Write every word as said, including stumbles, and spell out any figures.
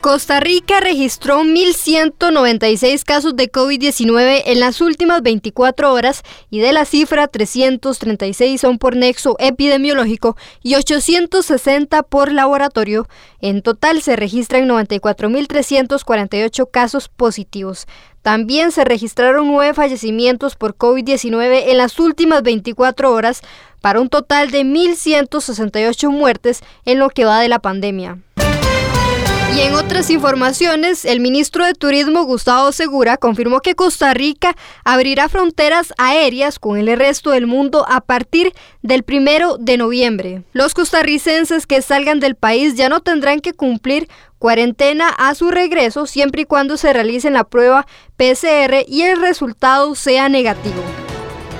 Costa Rica registró mil ciento noventa y seis casos de COVID diecinueve en las últimas veinticuatro horas y de la cifra trescientos treinta y seis son por nexo epidemiológico y ochocientos sesenta por laboratorio. En total se registran noventa y cuatro mil trescientos cuarenta y ocho casos positivos. También se registraron nueve fallecimientos por COVID diecinueve en las últimas veinticuatro horas para un total de mil ciento sesenta y ocho muertes en lo que va de la pandemia. Y en otras informaciones, el ministro de Turismo, Gustavo Segura, confirmó que Costa Rica abrirá fronteras aéreas con el resto del mundo a partir del primero de noviembre. Los costarricenses que salgan del país ya no tendrán que cumplir cuarentena a su regreso siempre y cuando se realicen la prueba P C R y el resultado sea negativo.